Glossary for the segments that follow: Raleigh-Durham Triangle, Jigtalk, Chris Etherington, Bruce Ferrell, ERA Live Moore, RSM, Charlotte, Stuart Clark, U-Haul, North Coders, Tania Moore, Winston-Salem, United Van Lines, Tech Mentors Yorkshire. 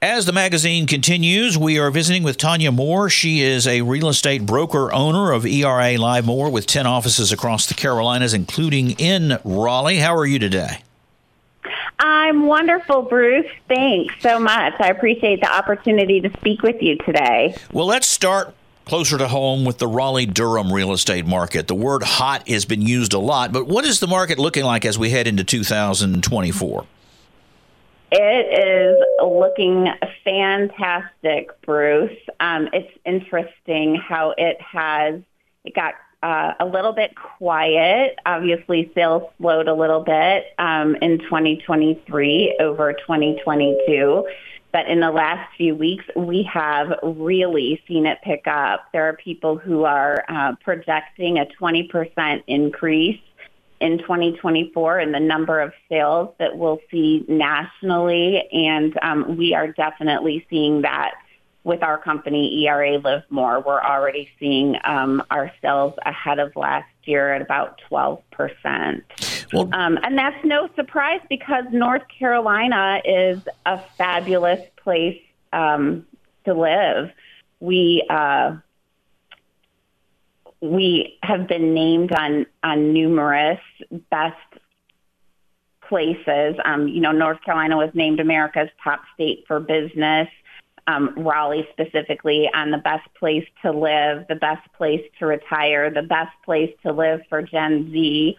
As the magazine continues, we are visiting with Tania Moore. She is a real estate broker owner of ERA Live Moore with 10 offices across the Carolinas, including in Raleigh. How are you today? I'm wonderful, Bruce. Thanks so much. I appreciate the opportunity to speak with you today. Well, let's start closer to home with the Raleigh-Durham real estate market. The word hot has been used a lot, but what is the market looking like as we head into 2024? It is looking fantastic, Bruce. It's interesting how it got a little bit quiet. Obviously, sales slowed a little bit in 2023 over 2022. But in the last few weeks, we have really seen it pick up. There are people who are projecting a 20% increase in 2024 and the number of sales that we'll see nationally. And we are definitely seeing that with our company, ERA Live More. We're already seeing our sales ahead of last year at about 12%. Well, and that's no surprise because North Carolina is a fabulous place to live. We have been named on numerous best places. North Carolina was named America's top state for business. Raleigh specifically on the best place to live, the best place to retire, the best place to live for Gen Z.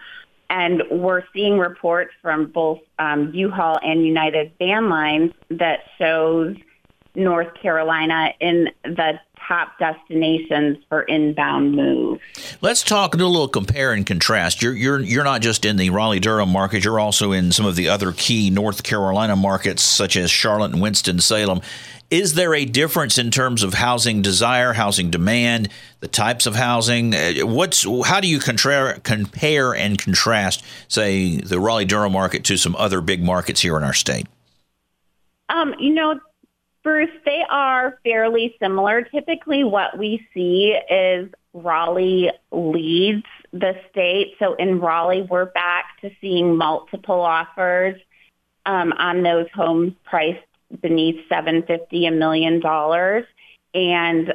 And we're seeing reports from both U-Haul and United Van Lines that shows North Carolina in the top destinations for inbound moves. Let's talk do a little compare and contrast. You're not just in the Raleigh-Durham market, you're also in some of the other key North Carolina markets such as Charlotte and Winston-Salem. Is there a difference in terms of housing desire, housing demand, the types of housing? How do you compare and contrast, say, the Raleigh-Durham market to some other big markets here in our state? Bruce, they are fairly similar. Typically what we see is Raleigh leads the state. So in Raleigh, we're back to seeing multiple offers on those homes priced beneath $750,000, $1 million. And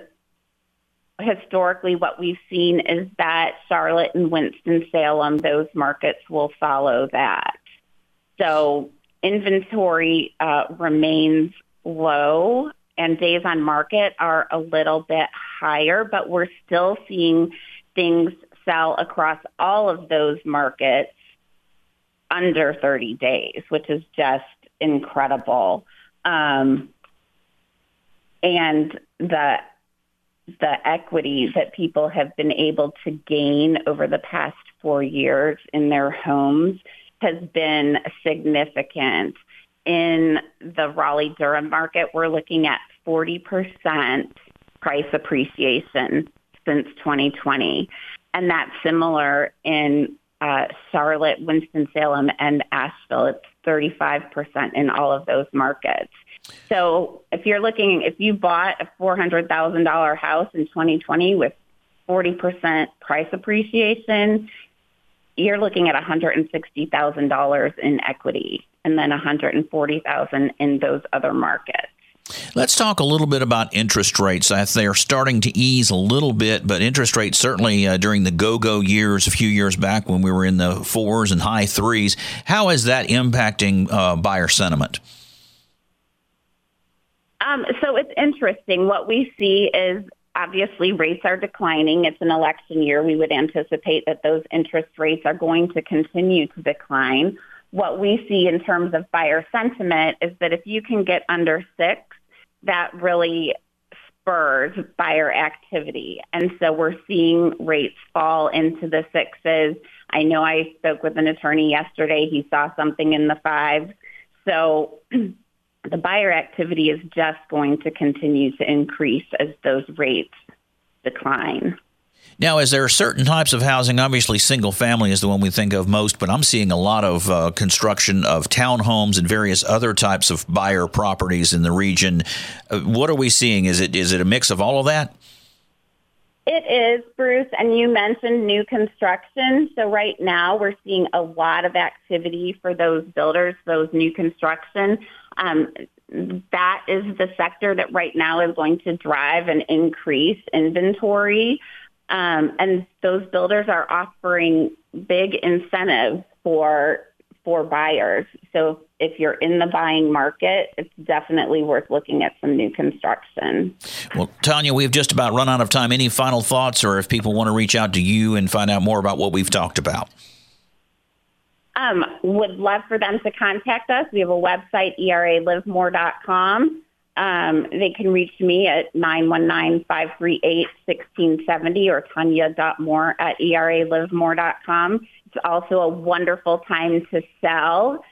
historically what we've seen is that Charlotte and Winston-Salem, those markets will follow that. So inventory remains low and days on market are a little bit higher, but we're still seeing things sell across all of those markets under 30 days, which is just incredible. And the equity that people have been able to gain over the past 4 years in their homes has been significant. In the Raleigh-Durham market, we're looking at 40% price appreciation since 2020. And that's similar in Charlotte, Winston-Salem, and Asheville. It's 35% in all of those markets. So if you bought a $400,000 house in 2020 with 40% price appreciation, you're looking at $160,000 in equity, and then $140,000 in those other markets. Let's talk a little bit about interest rates. They're starting to ease a little bit, but interest rates certainly during the go-go years, a few years back when we were in the 4s and high 3s, how is that impacting buyer sentiment? So it's interesting. What we see is obviously rates are declining. It's an election year. We would anticipate that those interest rates are going to continue to decline. What we see in terms of buyer sentiment is that if you can get under 6, that really spurs buyer activity. And so we're seeing rates fall into the 6s. I know I spoke with an attorney yesterday. He saw something in the 5s. So the buyer activity is just going to continue to increase as those rates decline. Now, is there certain types of housing? Obviously, single family is the one we think of most, but I'm seeing a lot of construction of townhomes and various other types of buyer properties in the region. What are we seeing? Is it a mix of all of that? It is, Bruce, and you mentioned new construction. So right now we're seeing a lot of activity for those builders, those new construction. that is the sector that right now is going to drive an increase inventory. And those builders are offering big incentives for buyers. So if you're in the buying market, it's definitely worth looking at some new construction. Well, Tania, we've just about run out of time. Any final thoughts, or if people want to reach out to you and find out more about what we've talked about? Would love for them to contact us. We have a website, eralivemore.com. They can reach me at 919-538-1670 or tania.moore@eralivemore.com. It's also a wonderful time to sell.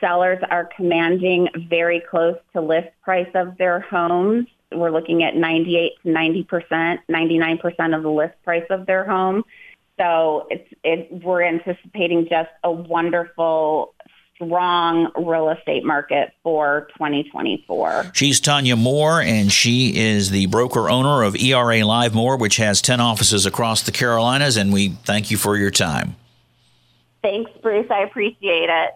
Sellers are commanding very close to list price of their homes. We're looking at 99% of the list price of their home. So we're anticipating just a wonderful, strong real estate market for 2024. She's Tania Moore, and she is the broker-owner of ERA Live Moore, which has 10 offices across the Carolinas, and we thank you for your time. Thanks, Bruce. I appreciate it.